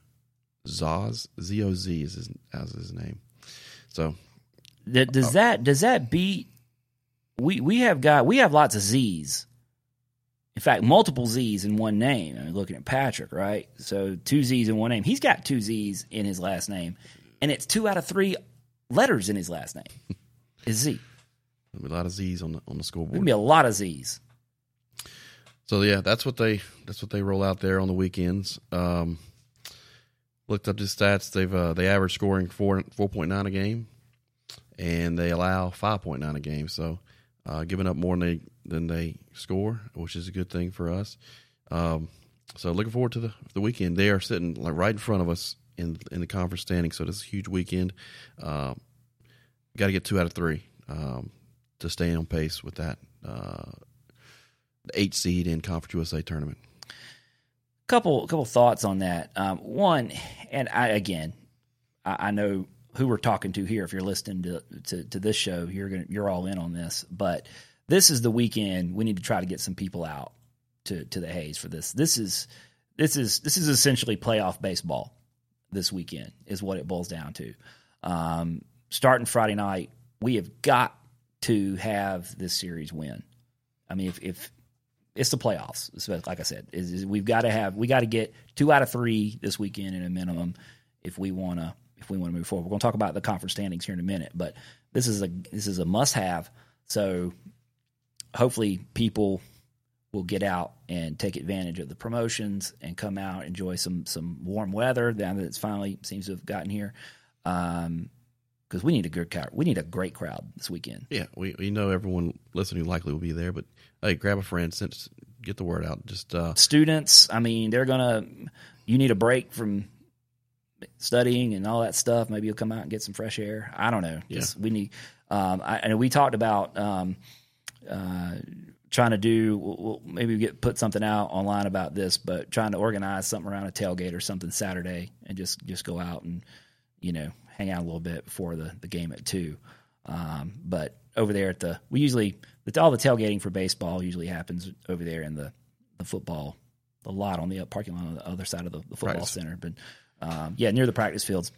Zoz. Z-O-Z is his name. So does that beat? We have lots of Z's. In fact, multiple Z's in one name. I mean, looking at Patrick, right? So 2 Z's in one name. He's got 2 Z's in his last name, and it's 2 out of 3 letters in his last name is Z. There'll be a lot of Z's on the scoreboard. There'll be a lot of Z's. So yeah, that's what they roll out there on the weekends. Looked up the stats. They average scoring 4.9 a game, and they allow 5.9 a game. So giving up more than they score, which is a good thing for us. So looking forward to the weekend. They are sitting like right in front of us in the conference standing. So this is a huge weekend. Got to get 2 out of 3 to stay on pace with that 8 seed in Conference USA tournament. Couple thoughts on that. One, and I know who we're talking to here. If you're listening to this show, you're all in on this. But this is the weekend we need to try to get some people out to the Hayes for this. This is essentially playoff baseball. This weekend is what it boils down to. Starting Friday night, we have got to have this series win. I mean, if it's the playoffs, like I said, we got to get 2 out of 3 this weekend in a minimum if we want to move forward. We're going to talk about the conference standings here in a minute, but this is a must have. So hopefully people will get out and take advantage of the promotions and come out, enjoy some warm weather now that it's finally seems to have gotten here. Because we need a good crowd. We need a great crowd this weekend. Yeah, we know everyone listening likely will be there, but hey, grab a friend, get the word out. Just students, I mean, you need a break from studying and all that stuff. Maybe you'll come out and get some fresh air. I don't know. Yeah. We need. I know we talked about trying to do. We'll maybe put something out online about this, but trying to organize something around a tailgate or something Saturday and just go out and hang out a little bit before the game at 2. But over there all the tailgating for baseball usually happens over there in the football, the lot on the parking lot on the other side of the football Rice. Center. But near the practice fields.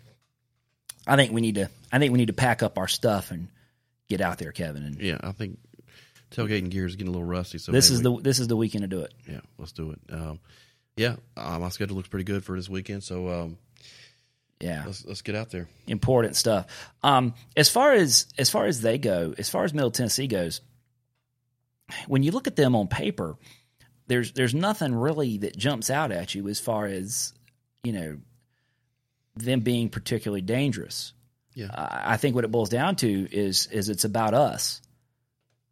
I think we need to pack up our stuff and get out there, Kevin. And yeah, I think tailgating gear is getting a little rusty. So this is the weekend to do it. Yeah, let's do it. My schedule looks pretty good for this weekend. So. Let's get out there. Important stuff. As far as Middle Tennessee goes, when you look at them on paper, there's nothing really that jumps out at you as far as them being particularly dangerous. Yeah, I think what it boils down to is it's about us.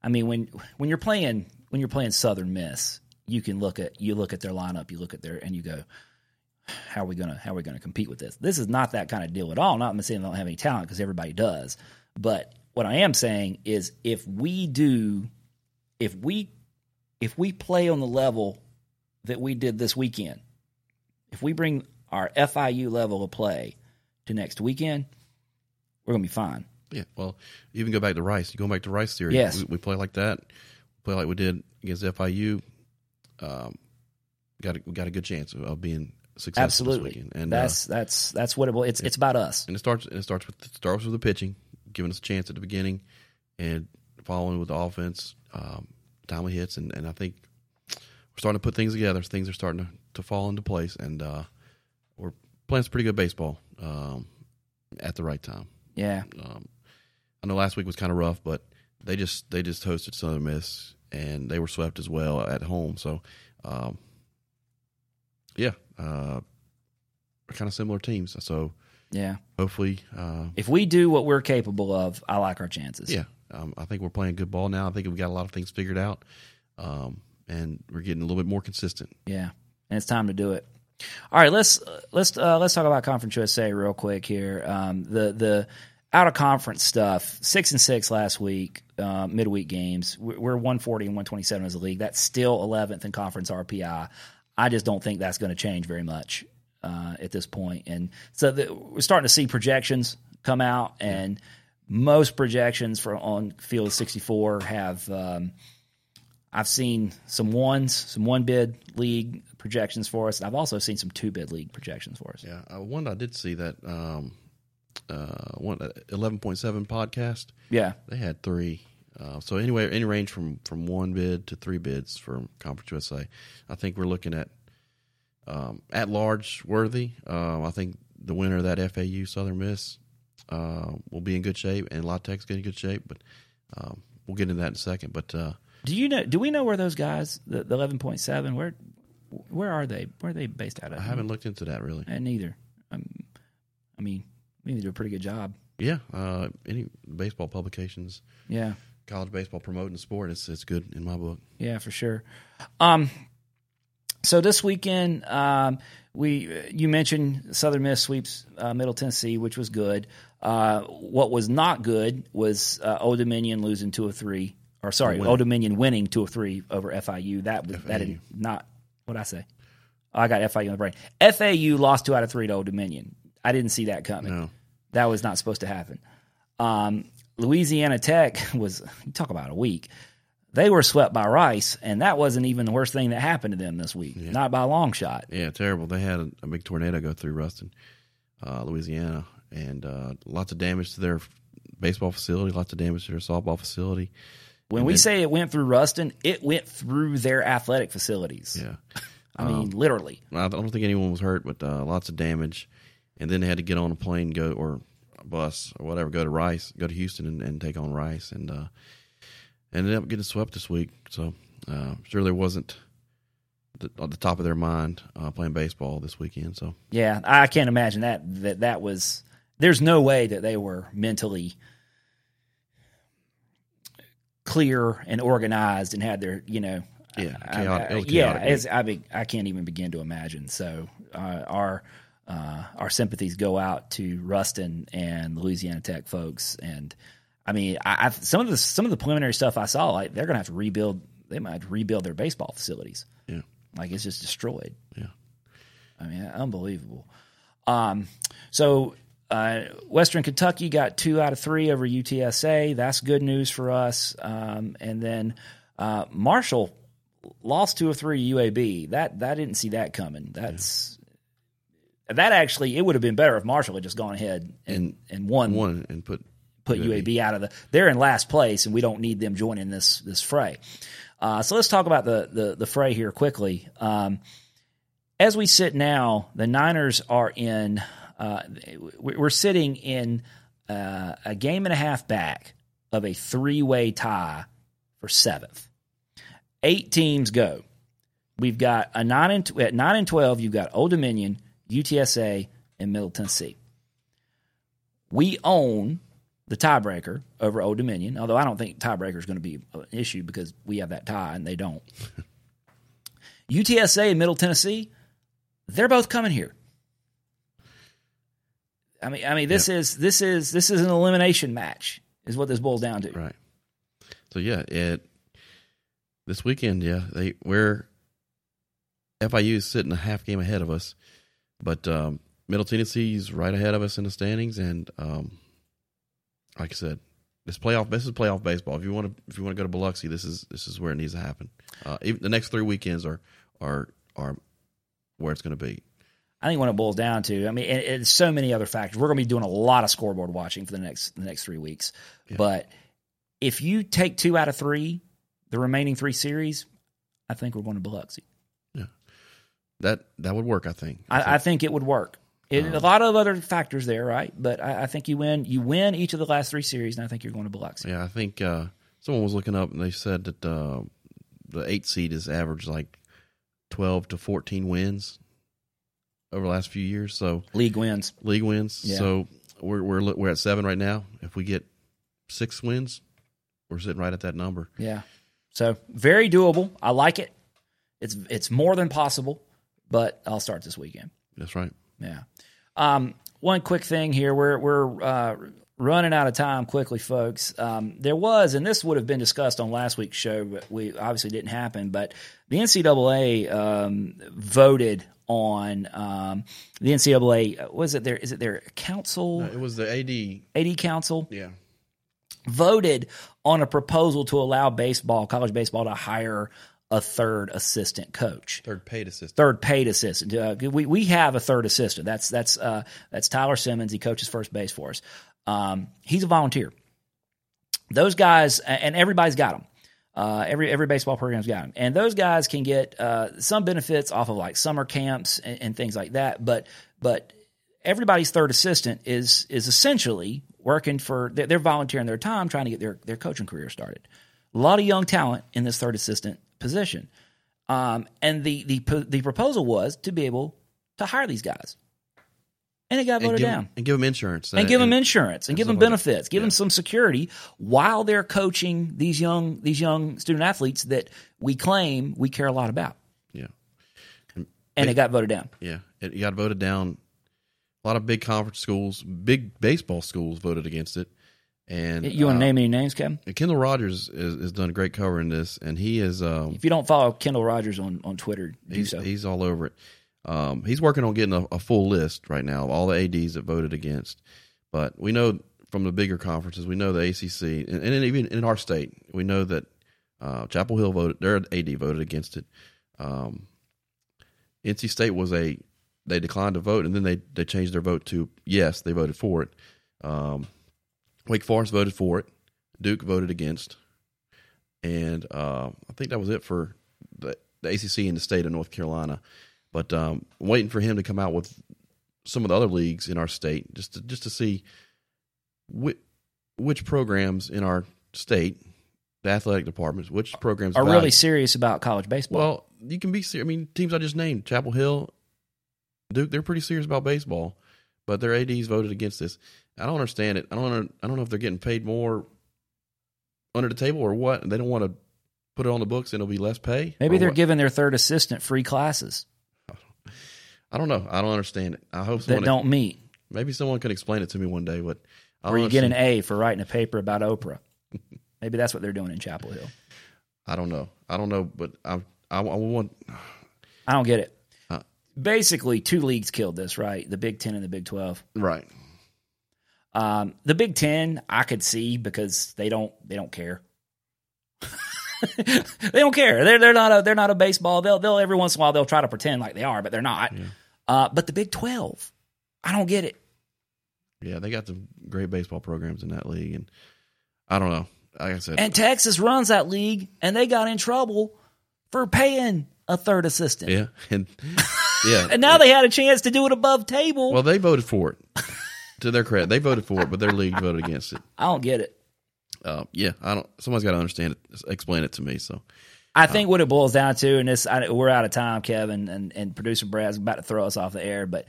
I mean, when you're playing Southern Miss, you look at their lineup, and you go, How are we gonna compete with this? This is not that kind of deal at all. Not saying they don't have any talent, because everybody does. But what I am saying is, if we play on the level that we did this weekend, if we bring our FIU level of play to next weekend, we're gonna be fine. Yeah. Well, even go back to Rice. Going back to Rice series. Yes. We play like that. Play like we did against FIU. Got a good chance of being successful. Absolutely. This weekend. And that's what it will. It's about us. And it starts with the pitching, giving us a chance at the beginning, and following with the offense, timely hits, and I think we're starting to put things together. Things are starting to fall into place, and we're playing some pretty good baseball at the right time. Yeah. I know last week was kind of rough, but they just hosted Southern Miss, and they were swept as well at home. So. Kind of similar teams. So, yeah, hopefully, if we do what we're capable of, I like our chances. Yeah, I think we're playing good ball now. I think we've got a lot of things figured out, and we're getting a little bit more consistent. Yeah, and it's time to do it. All right, let's talk about Conference USA real quick here. The out of conference stuff, 6-6 last week, midweek games. We're 140 and 127 as a league. That's still 11th in conference RPI. I just don't think that's going to change very much at this point. And so we're starting to see projections come out, and most projections for on field 64 have I've seen some one-bid league projections for us, and I've also seen some two-bid league projections for us. Yeah, one I did see that 11.7 podcast. Yeah. They had 3. So anyway, any range from 1 bid to 3 bids for Conference USA. I think we're looking at large worthy. I think the winner of that FAU Southern Miss will be in good shape, and La Tech's getting in good shape. But we'll get into that in a second. But do we know where those guys, the 11.7, where are they? Where are they based out of? I haven't looked into that really. And neither. I mean, we need to do a pretty good job. Yeah. Any baseball publications. Yeah. College baseball promoting sport, it's good in my book. Yeah, for sure. So this weekend, you mentioned Southern Miss sweeps Middle Tennessee, which was good. What was not good was Old Dominion losing 2 of 3, or sorry, Old Dominion winning 2 of 3 over FIU. That did not. What'd I say? Oh, I got FIU in the brain. FAU lost 2 out of 3 to Old Dominion. I didn't see that coming. No. That was not supposed to happen. Louisiana Tech was, you talk about a week. They were swept by Rice, and that wasn't even the worst thing that happened to them this week. Yeah. Not by a long shot. Yeah, terrible. They had a big tornado go through Ruston, Louisiana, and lots of damage to their baseball facility, lots of damage to their softball facility. When we say it went through Ruston, it went through their athletic facilities. Yeah. I mean, literally. I don't think anyone was hurt, but lots of damage. And then they had to get on a plane, go or a bus or whatever, go to Rice, go to Houston, and take on Rice, and ended up getting swept this week. So surely wasn't on the top of their mind playing baseball this weekend. So yeah, I can't imagine that was. There's no way that they were mentally clear and organized and had their chaotic. I can't even begin to imagine. So our sympathies go out to Ruston and Louisiana Tech folks. And I mean, some of the preliminary stuff I saw, like they're going to have to rebuild. They might have to rebuild their baseball facilities. Yeah, like it's just destroyed. Yeah, I mean, unbelievable. So Western Kentucky got 2 out of 3 over UTSA. That's good news for us. And then Marshall lost 2 of 3 to UAB. That didn't see that coming. That's. Yeah. That actually, it would have been better if Marshall had just gone ahead and won and put UAB out of they're in last place, and we don't need them joining this fray. So let's talk about the fray here quickly. As we sit now, the Niners are in. We're sitting in a game and a half back of a 3-way tie for 7th. 8 teams go. We've got a 9 and 12. You've got Old Dominion, UTSA, and Middle Tennessee. We own the tiebreaker over Old Dominion, although I don't think tiebreaker is going to be an issue because we have that tie and they don't. UTSA and Middle Tennessee, they're both coming here. I mean, this is an elimination match, is what this boils down to. Right. So yeah, this weekend, FIU is sitting a half game ahead of us. But Middle Tennessee's right ahead of us in the standings, and like I said, this is playoff baseball. If you want to go to Biloxi, this is where it needs to happen. Even the next 3 weekends are where it's going to be. I think when it boils down to, I mean, it's so many other factors. We're going to be doing a lot of scoreboard watching for the next 3 weeks. Yeah. But if you take 2 out of 3, the remaining 3 series, I think we're going to Biloxi. That would work, I think. I think it would work. A lot of other factors there, right? But I think you win each of the last 3 series, and I think you're going to Biloxi. Yeah, I think someone was looking up, and they said that the 8 seed has averaged like 12 to 14 wins over the last few years. So league wins. Yeah. So we're at 7 right now. If we get 6 wins, we're sitting right at that number. Yeah. So very doable. I like it. It's more than possible. But I'll start this weekend. That's right. Yeah. One quick thing here. We're running out of time quickly, folks. There was, and this would have been discussed on last week's show, but we obviously didn't happen, but the NCAA voted on the NCAA. Is it their council? No, it was the AD council. Yeah. Voted on a proposal to allow college baseball to hire a 3rd assistant coach. 3rd paid assistant. We have a 3rd assistant. That's Tyler Simmons. He coaches first base for us. He's a volunteer. Those guys, and everybody's got them. Every baseball program's got them. And those guys can get some benefits off of like summer camps and things like that. But everybody's 3rd assistant is essentially working for – they're volunteering their time trying to get their coaching career started. A lot of young talent in this 3rd assistant position, and the proposal was to be able to hire these guys, and it got voted down. And give them insurance, and give them insurance, and give them benefits, give them some security while they're coaching these young student athletes that we claim we care a lot about. Yeah, And it got voted down. Yeah, it got voted down. A lot of big conference schools, big baseball schools voted against it. And you want to name any names, Kevin? Kendall Rogers has done a great cover in this, and he is. If you don't follow Kendall Rogers on Twitter, do so. He's all over it. He's working on getting a full list right now of all the ADs that voted against. But we know from the bigger conferences, we know the ACC, and even in our state, we know that Chapel Hill voted. Their AD voted against it. NC State they declined to vote, and then they changed their vote to yes. They voted for it. Wake Forest voted for it. Duke voted against. And I think that was it for the ACC in the state of North Carolina. But I'm waiting for him to come out with some of the other leagues in our state just to see which programs in our state, the athletic departments, which programs are really serious about college baseball. Well, you can be serious. I mean, teams I just named, Chapel Hill, Duke, they're pretty serious about baseball, but their ADs voted against this. I don't understand it. I don't know if they're getting paid more under the table or what. They don't want to put it on the books and it'll be less pay. Maybe they're giving their third assistant free classes. I don't know. I don't understand it. I hope someone don't meet. Maybe someone could explain it to me one day. But or you get an A for writing a paper about Oprah. Maybe that's what they're doing in Chapel Hill. I don't know. But I don't get it. Basically, two leagues killed this, right? The Big Ten and the Big 12. Right. The Big Ten, I could see because they don't care. They don't care. They're not a baseball. They'll every once in a while they'll try to pretend like they are, but they're not. Yeah. But the Big 12, I don't get it. Yeah, they got some great baseball programs in that league, and I don't know. Like I said, and Texas runs that league, and they got in trouble for paying a third assistant. Yeah, and now they had a chance to do it above table. Well, they voted for it. To their credit, they voted for it, but their league voted against it. I don't get it. Yeah, I don't. Someone's got to understand it, explain it to me. So, I think what it boils down to, and we're out of time, Kevin, and producer Brad's about to throw us off the air. But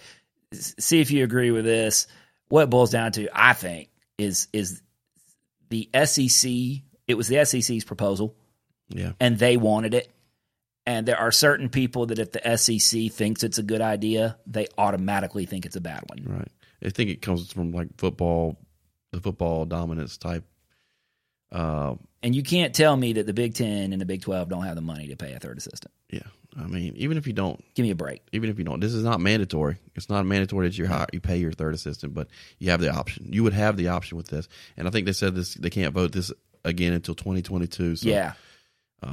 see if you agree with this. What it boils down to, I think, is the SEC. It was the SEC's proposal, yeah, and they wanted it. And there are certain people that if the SEC thinks it's a good idea, they automatically think it's a bad one, right? I think it comes from like football, the football dominance type. And you can't tell me that the Big Ten and the Big 12 don't have the money to pay a third assistant. Yeah, I mean, even if you don't, give me a break. Even if you don't, this is not mandatory. It's not mandatory that you pay your third assistant, but you have the option. You would have the option with this. And I think they said this. They can't vote this again until 2022. So, yeah,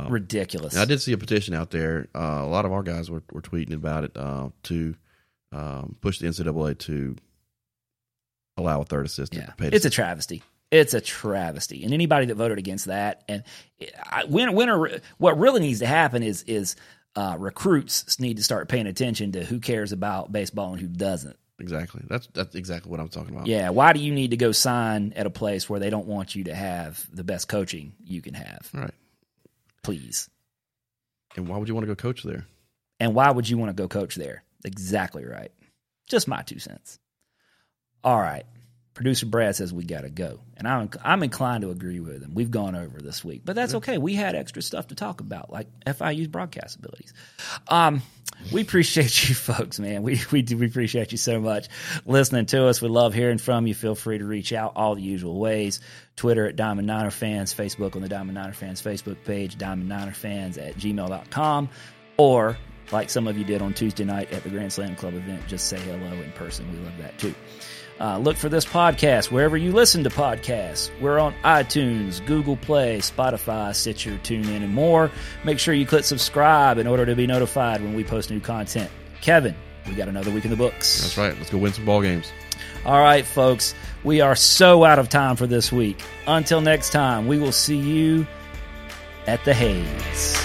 ridiculous. I did see a petition out there. A lot of our guys were tweeting about it to push the NCAA to allow a third assistant. Yeah. It's a travesty. It's a travesty, and anybody that voted against that, and what really needs to happen is recruits need to start paying attention to who cares about baseball and who doesn't. Exactly. That's exactly what I'm talking about. Yeah. Why do you need to go sign at a place where they don't want you to have the best coaching you can have? Right. Please. And why would you want to go coach there? Exactly right. Just my 2 cents. All right, producer Brad says we got to go, and I'm inclined to agree with him. We've gone over this week, but that's okay. We had extra stuff to talk about, like FIU's broadcast abilities. We appreciate you folks, man. We appreciate you so much listening to us. We love hearing from you. Feel free to reach out all the usual ways: Twitter at Diamond Niner Fans, Facebook on the Diamond Niner Fans Facebook page, DiamondNinerFans@gmail.com, or like some of you did on Tuesday night at the Grand Slam Club event, just say hello in person. We love that too. Look for this podcast wherever you listen to podcasts. We're on iTunes, Google Play, Spotify, Stitcher, TuneIn, and more. Make sure you click subscribe in order to be notified when we post new content. Kevin, we got another week in the books. That's right. Let's go win some ball games. All right, folks. We are so out of time for this week. Until next time, we will see you at the Hayes.